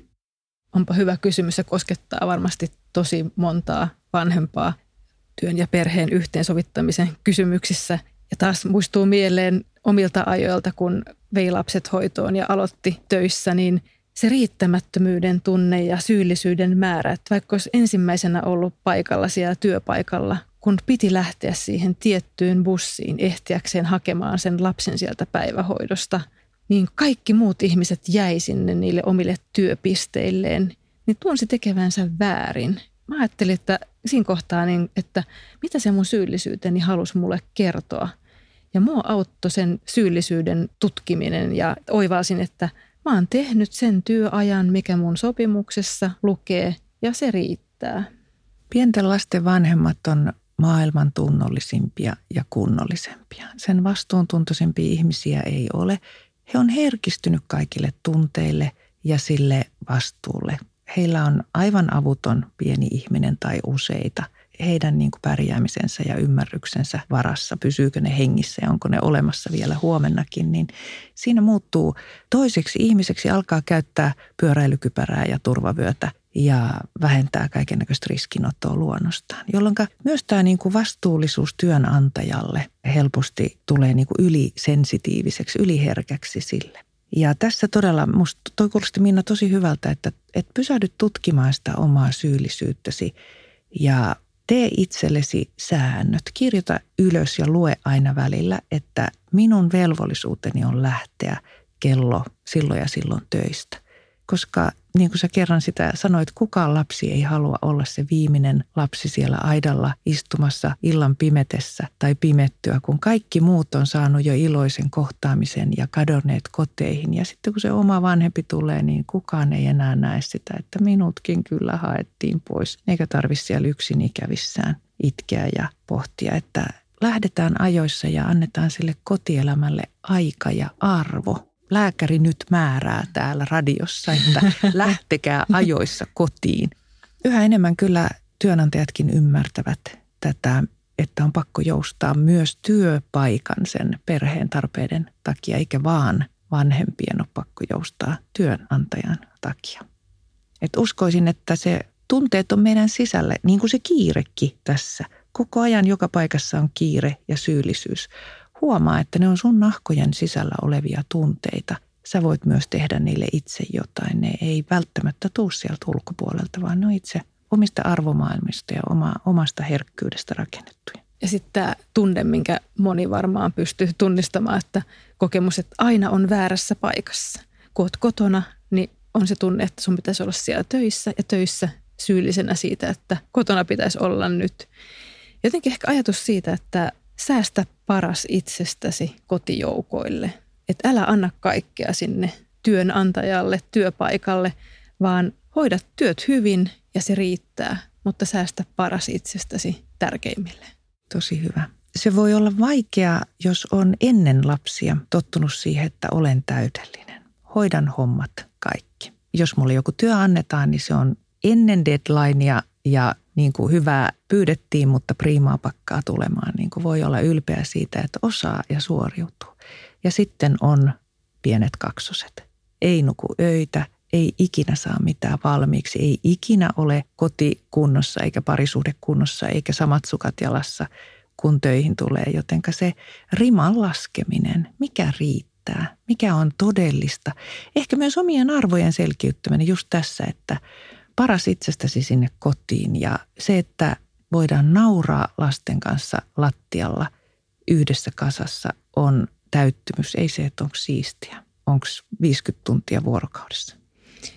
Onpa hyvä kysymys ja koskettaa varmasti tosi montaa vanhempaa työn ja perheen yhteensovittamisen kysymyksissä. Ja taas muistuu mieleen omilta ajoilta, kun vei lapset hoitoon ja aloitti töissä, niin se riittämättömyyden tunne ja syyllisyyden määrä, että vaikka olisi ensimmäisenä ollut paikalla siellä työpaikalla, kun piti lähteä siihen tiettyyn bussiin ehtiäkseen hakemaan sen lapsen sieltä päivähoidosta, niin kaikki muut ihmiset jäi sinne niille omille työpisteilleen, niin tunsi tekevänsä väärin. Mä ajattelin, että siinä kohtaa, niin, että mitä se mun syyllisyyteni halusi mulle kertoa. Ja mua auttoi sen syyllisyyden tutkiminen ja oivalsin, että mä oon tehnyt sen työajan, mikä mun sopimuksessa lukee, ja se riittää. Pienten lasten vanhemmat on maailman tunnollisimpia ja kunnollisempia. Sen vastuuntuntoisempia ihmisiä ei ole. He on herkistynyt kaikille tunteille ja sille vastuulle. Heillä on aivan avuton pieni ihminen tai useita. Heidän niin kuin pärjäämisensä ja ymmärryksensä varassa, pysyykö ne hengissä ja onko ne olemassa vielä huomennakin, niin siinä muuttuu toiseksi ihmiseksi, alkaa käyttää pyöräilykypärää ja turvavyötä ja vähentää kaikennäköistä riskinottoa luonnostaan, jolloin myös tämä niin kuin vastuullisuus työnantajalle helposti tulee niin kuin ylisensitiiviseksi, yliherkäksi sille. Ja tässä todella, musta toi kuulosti Minna tosi hyvältä, että et pysähdy tutkimaan sitä omaa syyllisyyttäsi ja tee itsellesi säännöt. Kirjoita ylös ja lue aina välillä, että minun velvollisuuteni on lähteä kello silloin ja silloin töistä. Koska niin kuin sä kerran sitä sanoit, kukaan lapsi ei halua olla se viimeinen lapsi siellä aidalla istumassa illan pimetessä tai pimettyä, kun kaikki muut on saanut jo iloisen kohtaamisen ja kadonneet koteihin. Ja sitten kun se oma vanhempi tulee, niin kukaan ei enää näe sitä, että minutkin kyllä haettiin pois, eikä tarvitse siellä yksin ikävissään itkeä ja pohtia, että lähdetään ajoissa ja annetaan sille kotielämälle aika ja arvo. Lääkäri nyt määrää täällä radiossa, että lähtekää ajoissa kotiin. Yhä enemmän kyllä työnantajatkin ymmärtävät tätä, että on pakko joustaa myös työpaikan sen perheen tarpeiden takia, eikä vaan vanhempien ole pakko joustaa työnantajan takia. Et uskoisin, että se tunteet on meidän sisällä, niin kuin se kiirekin tässä. Koko ajan joka paikassa on kiire ja syyllisyys. Huomaa, että ne on sun nahkojen sisällä olevia tunteita. Sä voit myös tehdä niille itse jotain. Ne ei välttämättä tuu sieltä ulkopuolelta, vaan ne on itse omista arvomaailmista ja oma, omasta herkkyydestä rakennettuja. Ja sitten tämä tunne, minkä moni varmaan pystyy tunnistamaan, että kokemus, että aina on väärässä paikassa. Kun oot kotona, niin on se tunne, että sun pitäisi olla siellä töissä ja töissä syyllisenä siitä, että kotona pitäisi olla nyt. Jotenkin ehkä ajatus siitä, että säästä paras itsestäsi kotijoukoille. Että älä anna kaikkea sinne työnantajalle, työpaikalle, vaan hoida työt hyvin ja se riittää, mutta säästä paras itsestäsi tärkeimmille. Tosi hyvä. Se voi olla vaikea, jos on ennen lapsia tottunut siihen, että olen täydellinen. Hoidan hommat kaikki. Jos mulle joku työ annetaan, niin se on ennen deadlinea ja niin kuin hyvää pyydettiin, mutta priimaa pakkaa tulemaan. Niin kuin voi olla ylpeä siitä, että osaa ja suoriutuu. Ja sitten on pienet kaksoset. Ei nuku öitä, ei ikinä saa mitään valmiiksi. Ei ikinä ole koti kunnossa eikä parisuhde kunnossa eikä samat sukat jalassa, kun töihin tulee. Jotenka se riman laskeminen, mikä riittää, mikä on todellista. Ehkä myös omien arvojen selkiyttäminen just tässä, että paras itsestäsi sinne kotiin ja se, että voidaan nauraa lasten kanssa lattialla yhdessä kasassa on täyttymys. Ei se, että onko siistiä, onko viisikymmentä tuntia vuorokaudessa.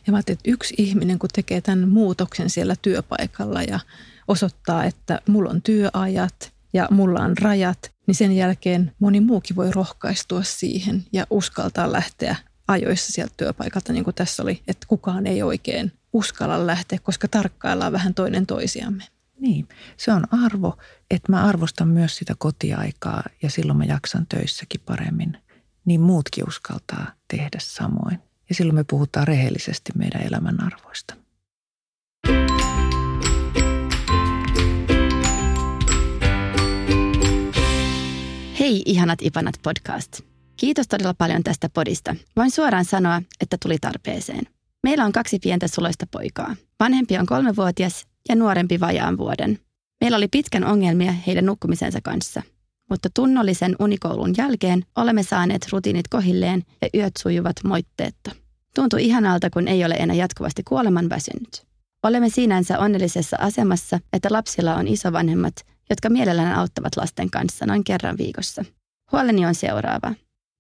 Ja mä ajattelin, että yksi ihminen, kun tekee tämän muutoksen siellä työpaikalla ja osoittaa, että mulla on työajat ja mulla on rajat, niin sen jälkeen moni muukin voi rohkaistua siihen ja uskaltaa lähteä ajoissa sieltä työpaikalta, niin kuin tässä oli, että kukaan ei oikein uskalla lähteä, koska tarkkaillaan vähän toinen toisiamme. Niin, se on arvo, että mä arvostan myös sitä kotiaikaa ja silloin mä jaksan töissäkin paremmin, niin muutkin uskaltaa tehdä samoin. Ja silloin me puhutaan rehellisesti meidän elämän arvoista. Hei Ihanat Ipanat podcast. Kiitos todella paljon tästä podista. Voin suoraan sanoa, että tuli tarpeeseen. Meillä on kaksi pientä suloista poikaa. Vanhempi on kolmevuotias ja nuorempi vajaan vuoden. Meillä oli pitkän ongelmia heidän nukkumisensa kanssa. Mutta tunnollisen unikoulun jälkeen olemme saaneet rutiinit kohilleen ja yöt sujuvat moitteetta. Tuntuu ihanalta, kun ei ole enää jatkuvasti kuoleman väsynyt. Olemme sinänsä onnellisessa asemassa, että lapsilla on isovanhemmat, jotka mielellään auttavat lasten kanssa noin kerran viikossa. Huoleni on seuraava.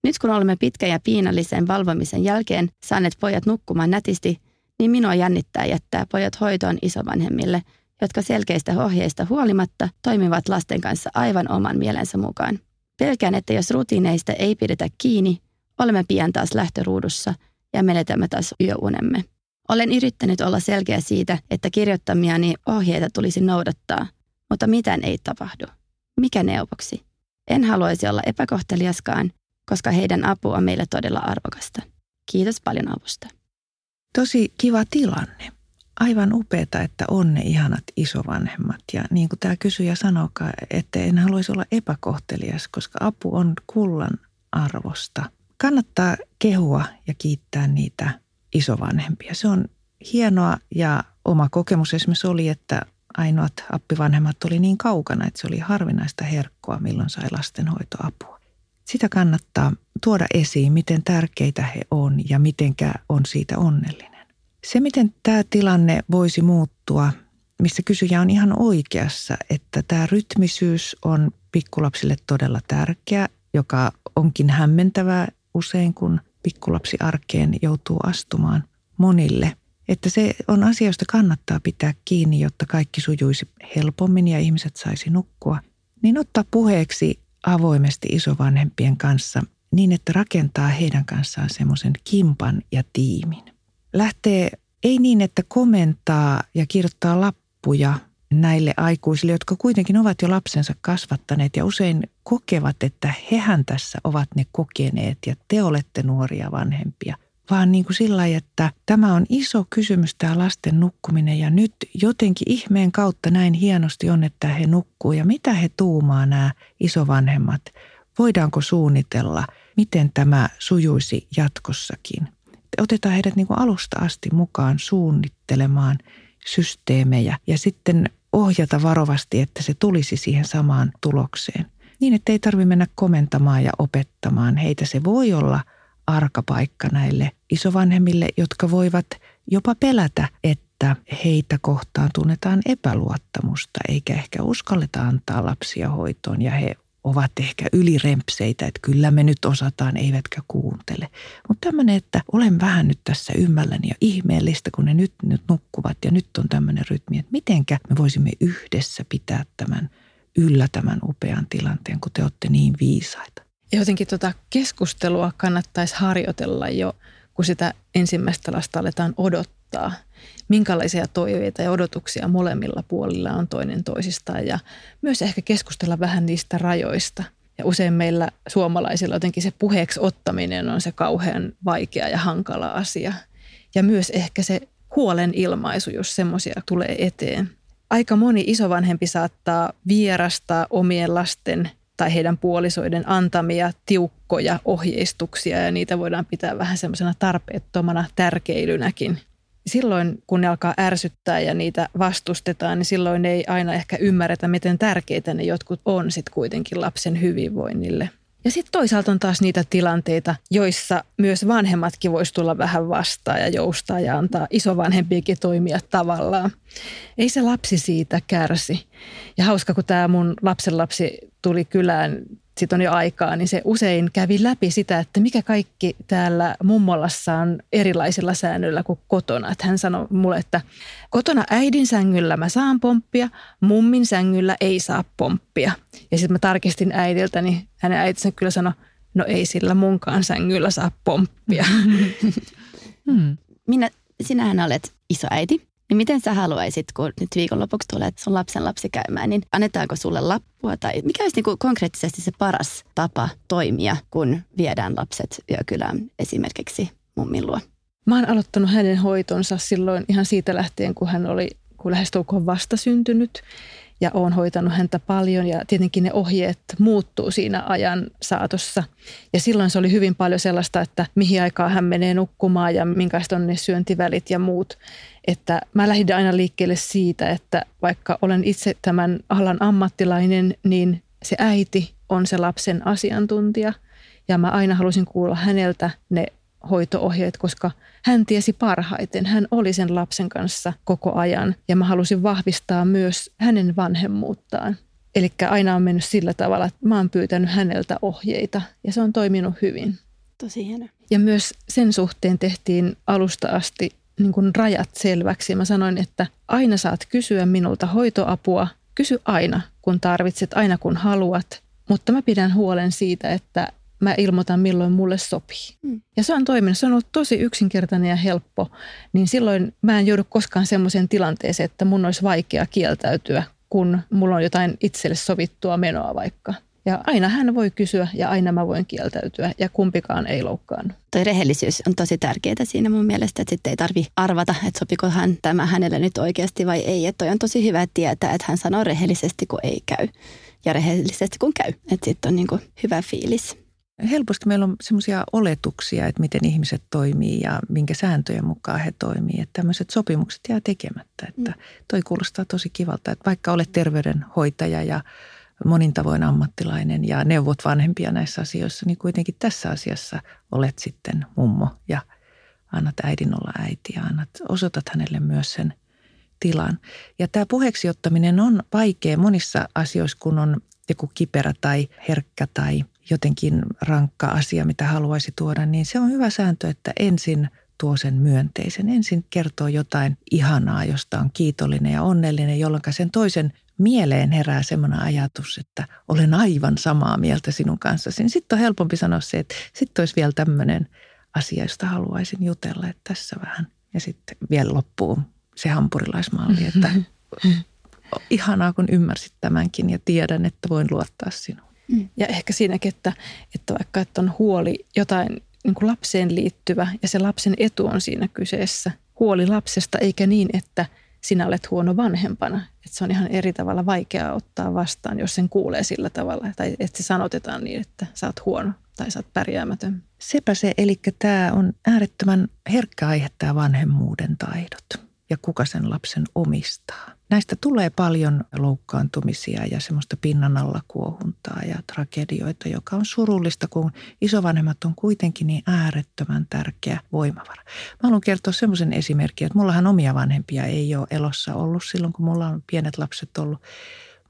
Nyt kun olemme pitkän ja piinallisen valvomisen jälkeen saaneet pojat nukkumaan nätisti, niin minua jännittää jättää pojat hoitoon isovanhemmille, jotka selkeistä ohjeista huolimatta toimivat lasten kanssa aivan oman mielensä mukaan. Pelkään, että jos rutiineista ei pidetä kiinni, olemme pian taas lähtöruudussa ja menetämme taas yöunemme. Olen yrittänyt olla selkeä siitä, että kirjoittamiani ohjeita tulisi noudattaa, mutta mitään ei tapahdu. Mikä neuvoksi? En haluaisi olla epäkohteliaskaan, koska heidän apua on meille todella arvokasta. Kiitos paljon avusta. Tosi kiva tilanne. Aivan upeata, että on ne ihanat isovanhemmat. Ja niin kuin tämä kysyjä sanoikaan, että en haluaisi olla epäkohtelias, koska apu on kullan arvosta. Kannattaa kehua ja kiittää niitä isovanhempia. Se on hienoa ja oma kokemus esimerkiksi oli, että ainoat appivanhemmat oli niin kaukana, että se oli harvinaista herkkoa, milloin sai lastenhoitoapua. Sitä kannattaa tuoda esiin, miten tärkeitä he on ja mitenkä on siitä onnellinen. Se, miten tämä tilanne voisi muuttua, missä kysyjä on ihan oikeassa, että tämä rytmisyys on pikkulapsille todella tärkeä, joka onkin hämmentävää usein, kun pikkulapsi arkeen joutuu astumaan monille. Että se on asia, josta kannattaa pitää kiinni, jotta kaikki sujuisi helpommin ja ihmiset saisi nukkua, niin ottaa puheeksi avoimesti isovanhempien kanssa niin, että rakentaa heidän kanssaan semmoisen kimpan ja tiimin. Lähtee ei niin, että komentaa ja kirjoittaa lappuja näille aikuisille, jotka kuitenkin ovat jo lapsensa kasvattaneet ja usein kokevat, että hehän tässä ovat ne kokeneet ja te olette nuoria vanhempia. Vaan niin kuin sillä lailla, että tämä on iso kysymys tämä lasten nukkuminen ja nyt jotenkin ihmeen kautta näin hienosti on, että he nukkuu ja mitä he tuumaa nämä isovanhemmat. Voidaanko suunnitella, miten tämä sujuisi jatkossakin. Otetaan heidät niin kuin alusta asti mukaan suunnittelemaan systeemejä ja sitten ohjata varovasti, että se tulisi siihen samaan tulokseen. Niin, että ei tarvitse mennä komentamaan ja opettamaan heitä. Se voi olla arka paikka näille isovanhemmille, jotka voivat jopa pelätä, että heitä kohtaan tunnetaan epäluottamusta, eikä ehkä uskalleta antaa lapsia hoitoon ja he ovat ehkä ylirempseitä, että kyllä me nyt osataan, eivätkä kuuntele. Mutta tämmöinen, että olen vähän nyt tässä ymmälläni ja ihmeellistä, kun ne nyt, nyt nukkuvat ja nyt on tämmöinen rytmi, että mitenkä me voisimme yhdessä pitää tämän yllä tämän upean tilanteen, kun te olette niin viisaita. Ja jotenkin tuota keskustelua kannattaisi harjoitella jo, kun sitä ensimmäistä lasta aletaan odottaa. Minkälaisia toiveita ja odotuksia molemmilla puolilla on toinen toisistaan ja myös ehkä keskustella vähän niistä rajoista. Ja usein meillä suomalaisilla jotenkin se puheeksi ottaminen on se kauhean vaikea ja hankala asia. Ja myös ehkä se huolen ilmaisu, jos semmoisia tulee eteen. Aika moni isovanhempi saattaa vierastaa omien lasten tai heidän puolisoiden antamia tiukkoja ohjeistuksia ja niitä voidaan pitää vähän semmoisena tarpeettomana tärkeilynäkin. Silloin, kun ne alkaa ärsyttää ja niitä vastustetaan, niin silloin ei aina ehkä ymmärretä, miten tärkeitä ne jotkut on sitten kuitenkin lapsen hyvinvoinnille. Ja sitten toisaalta on taas niitä tilanteita, joissa myös vanhemmatkin voisi tulla vähän vastaan ja joustaa ja antaa isovanhempienkin toimia tavallaan. Ei se lapsi siitä kärsi. Ja hauska, kun tämä mun lapsenlapsi tuli kylään, siitä on jo aikaa, niin se usein kävi läpi sitä, että mikä kaikki täällä mummolassa on erilaisilla säännöillä kuin kotona. Että hän sanoi mulle, että kotona äidin sängyllä mä saan pomppia, mummin sängyllä ei saa pomppia. Ja sitten mä tarkistin äidiltä, niin hänen äitinsä kyllä sanoi, no ei sillä munkaan sängyllä saa pomppia. Hmm. Minna, sinähän olet isoäiti. Niin miten sä haluaisit, kun nyt viikonlopuksi tulee sun lapsen lapsi käymään, niin annetaanko sulle lappua? Tai mikä olisi niin kuin konkreettisesti se paras tapa toimia, kun viedään lapset yökylään esimerkiksi mummin luo? Mä oon aloittanut hänen hoitonsa silloin ihan siitä lähtien, kun hän oli kun lähestulkoon vastasyntynyt. Ja oon hoitanut häntä paljon ja tietenkin ne ohjeet muuttuu siinä ajan saatossa. Ja silloin se oli hyvin paljon sellaista, että mihin aikaan hän menee nukkumaan ja minkälaiset on ne syöntivälit ja muut. Että mä lähdin aina liikkeelle siitä, että vaikka olen itse tämän alan ammattilainen, niin se äiti on se lapsen asiantuntija. Ja mä aina halusin kuulla häneltä ne hoito-ohjeet, koska hän tiesi parhaiten. Hän oli sen lapsen kanssa koko ajan ja mä halusin vahvistaa myös hänen vanhemmuuttaan. Eli aina on mennyt sillä tavalla, että mä oon pyytänyt häneltä ohjeita ja se on toiminut hyvin. Tosi hieno. Ja myös sen suhteen tehtiin alusta asti niin kuin rajat selväksi. Mä sanoin, että aina saat kysyä minulta hoitoapua. Kysy aina, kun tarvitset, aina kun haluat. Mutta mä pidän huolen siitä, että mä ilmoitan, milloin mulle sopii. Mm. Ja se on toiminut. Se on ollut tosi yksinkertainen ja helppo. Niin silloin mä en joudu koskaan semmoiseen tilanteeseen, että mun olisi vaikea kieltäytyä, kun mulla on jotain itselle sovittua menoa vaikka. Ja aina hän voi kysyä ja aina mä voin kieltäytyä ja kumpikaan ei loukkaannut. Toi rehellisyys on tosi tärkeää siinä mun mielestä, että sitten ei tarvitse arvata, että sopiko hän tämä hänelle nyt oikeasti vai ei. Että toi on tosi hyvä tietää, että hän sanoo rehellisesti, kun ei käy. Ja rehellisesti, kun käy. Että sitten on niin kuin hyvä fiilis. Helposti meillä on semmoisia oletuksia, että miten ihmiset toimii ja minkä sääntöjen mukaan he toimii. Että tämmöiset sopimukset jää tekemättä. Että toi kuulostaa tosi kivalta, että vaikka olet terveydenhoitaja ja monin tavoin ammattilainen ja neuvot vanhempia näissä asioissa, niin kuitenkin tässä asiassa olet sitten mummo ja annat äidin olla äiti ja annat, osoitat hänelle myös sen tilan. Ja tämä puheeksi ottaminen on vaikea monissa asioissa, kun on joku kiperä tai herkkä tai jotenkin rankka asia, mitä haluaisi tuoda, niin se on hyvä sääntö, että ensin tuo sen myönteisen. Ensin kertoo jotain ihanaa, josta on kiitollinen ja onnellinen, jolloin sen toisen mieleen herää semmoinen ajatus, että olen aivan samaa mieltä sinun kanssasi. Sitten on helpompi sanoa se, että sitten olisi vielä tämmöinen asia, josta haluaisin jutella, että tässä vähän. Ja sitten vielä loppuu se hampurilaismalli, että ihanaa, kun ymmärsit tämänkin ja tiedän, että voin luottaa sinuun. Ja ehkä siinäkin, että, että vaikka että on huoli jotain niin kuin lapseen liittyvä ja se lapsen etu on siinä kyseessä. Huoli lapsesta eikä niin, että sinä olet huono vanhempana. Että se on ihan eri tavalla vaikeaa ottaa vastaan, jos sen kuulee sillä tavalla. Tai että se sanotetaan niin, että sä oot huono tai sä oot pärjäämätön. Sepä se, eli tämä on äärettömän herkkä aihe tämä vanhemmuuden taidot ja kuka sen lapsen omistaa. Näistä tulee paljon loukkaantumisia ja semmoista pinnan alla kuohuntaa ja tragedioita, joka on surullista, kun isovanhemmat on kuitenkin niin äärettömän tärkeä voimavara. Mä haluan kertoa semmoisen esimerkin, että mullahan omia vanhempia ei ole elossa ollut silloin, kun mulla on pienet lapset ollut.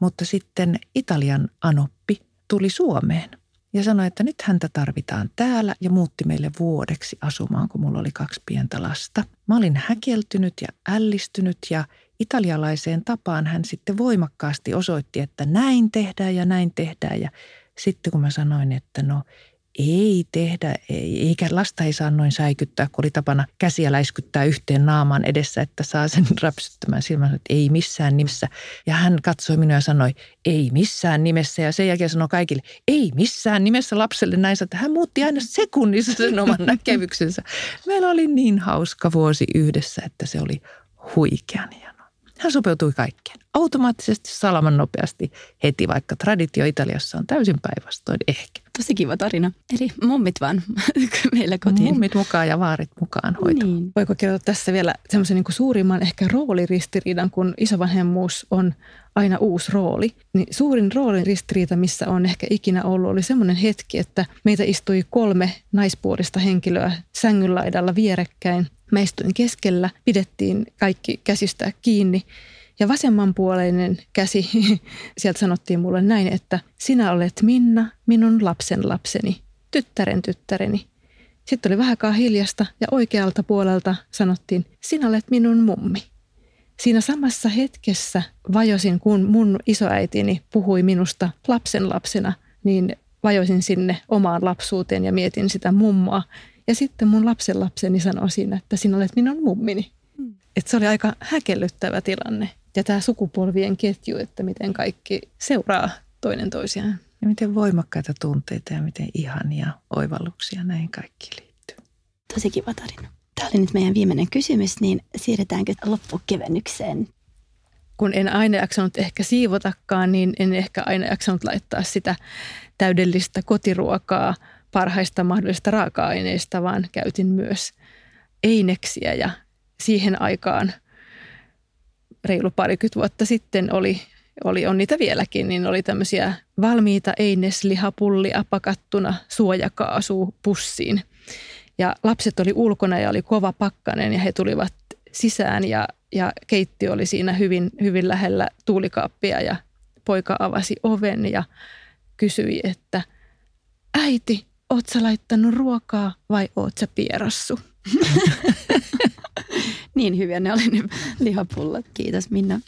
Mutta sitten Italian anoppi tuli Suomeen ja sanoi, että nyt häntä tarvitaan täällä ja muutti meille vuodeksi asumaan, kun mulla oli kaksi pientä lasta. Mä olin häkeltynyt ja ällistynyt ja italialaiseen tapaan hän sitten voimakkaasti osoitti, että näin tehdään ja näin tehdään. Ja sitten kun mä sanoin, että no ei tehdä, ei, eikä lasta ei saa noin säikyttää, kun oli tapana käsiä läiskyttää yhteen naaman edessä, että saa sen räpsyttämään silmään, että ei missään nimessä. Ja hän katsoi minua ja sanoi, ei missään nimessä. Ja sen jälkeen sanoi kaikille, ei missään nimessä lapselle näin. Että hän muutti aina sekunnissa sen oman näkemyksensä. Meillä oli niin hauska vuosi yhdessä, että se oli huikean hieno. Hän sopeutui kaikkeen. Automaattisesti, salaman nopeasti, heti, vaikka traditio Italiassa on täysin päinvastoin ehkä. Tosi kiva tarina. Eli mummit vaan meillä kotiin. Mummit mukaan ja vaarit mukaan hoito. Niin. Voiko kertoa tässä vielä semmoisen niin kuin suurimman ehkä rooliristiriidan, kun isovanhemmuus on aina uusi rooli. Niin suurin rooliristiriita, missä on ehkä ikinä ollut, oli semmoinen hetki, että meitä istui kolme naispuolista henkilöä sängyn laidalla vierekkäin. Mä istuin keskellä, pidettiin kaikki käsistä kiinni ja vasemmanpuoleinen käsi, sieltä sanottiin mulle näin, että sinä olet Minna, minun lapsen lapseni, tyttären tyttäreni. Sitten oli vähäkaa hiljasta ja oikealta puolelta sanottiin, sinä olet minun mummi. Siinä samassa hetkessä vajosin, kun mun isoäitini puhui minusta lapsen lapsena, niin vajosin sinne omaan lapsuuteen ja mietin sitä mummoa. Ja sitten mun lapsen lapseni sanoi siinä, että sinä olet minun mummini. Mm. Että se oli aika häkellyttävä tilanne. Ja tämä sukupolvien ketju, että miten kaikki seuraa toinen toisiaan. Ja miten voimakkaita tunteita ja miten ihania oivalluksia näihin kaikki liittyy. Tosi kiva tarina. Tämä oli nyt meidän viimeinen kysymys, niin siirretäänkö loppukevennykseen? Kun en aina jaksanut ehkä siivotakaan, niin en ehkä aina jaksanut laittaa sitä täydellistä kotiruokaa parhaista mahdollisista raaka-aineista, vaan käytin myös eineksiä ja siihen aikaan reilu parikymmentä vuotta sitten oli, oli on niitä vieläkin, niin oli tämmöisiä valmiita eineslihapullia pakattuna suojakaasua pussiin. Ja lapset oli ulkona ja oli kova pakkanen ja he tulivat sisään ja, ja keittiö oli siinä hyvin, hyvin lähellä tuulikaappia ja poika avasi oven ja kysyi, että äiti, oot sä laittanut ruokaa vai oot sä pierassu? Niin hyviä ne oli ne lihapullat. Kiitos Minna.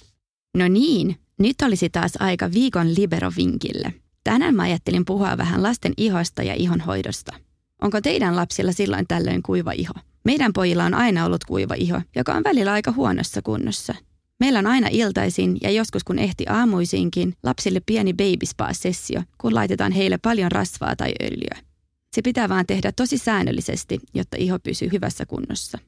No niin, nyt olisi taas aika viikon Libero-vinkille. Tänään mä ajattelin puhua vähän lasten ihosta ja ihonhoidosta. Onko teidän lapsilla silloin tällöin kuiva iho? Meidän pojilla on aina ollut kuiva iho, joka on välillä aika huonossa kunnossa. Meillä on aina iltaisin ja joskus kun ehti aamuisinkin lapsille pieni baby spa-sessio, kun laitetaan heille paljon rasvaa tai öljyä. Se pitää vaan tehdä tosi säännöllisesti, jotta iho pysyy hyvässä kunnossa.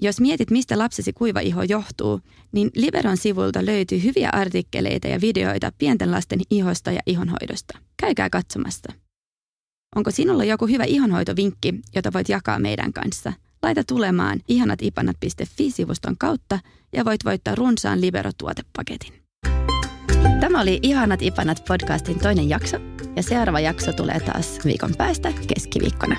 Jos mietit, mistä lapsesi kuiva iho johtuu, niin Liberon sivuilta löytyy hyviä artikkeleita ja videoita pienten lasten ihosta ja ihonhoidosta. Käykää katsomasta. Onko sinulla joku hyvä ihonhoitovinkki, jota voit jakaa meidän kanssa? Laita tulemaan ihanat ipanat piste fi-sivuston kautta ja voit voittaa runsaan Libero-tuotepaketin. Tämä oli Ihanat Ipanat podcastin toinen jakso ja seuraava jakso tulee taas viikon päästä keskiviikkona.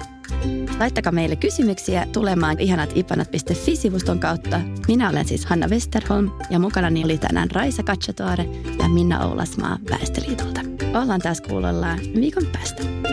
Laittakaa meille kysymyksiä tulemaan ihanat ipanat piste fi-sivuston kautta. Minä olen siis Hanna Westerholm ja mukanani oli tänään Raisa Cacciatore ja Minna Oulasmaa Väestöliitolta. Ollaan taas kuulollaan viikon päästä.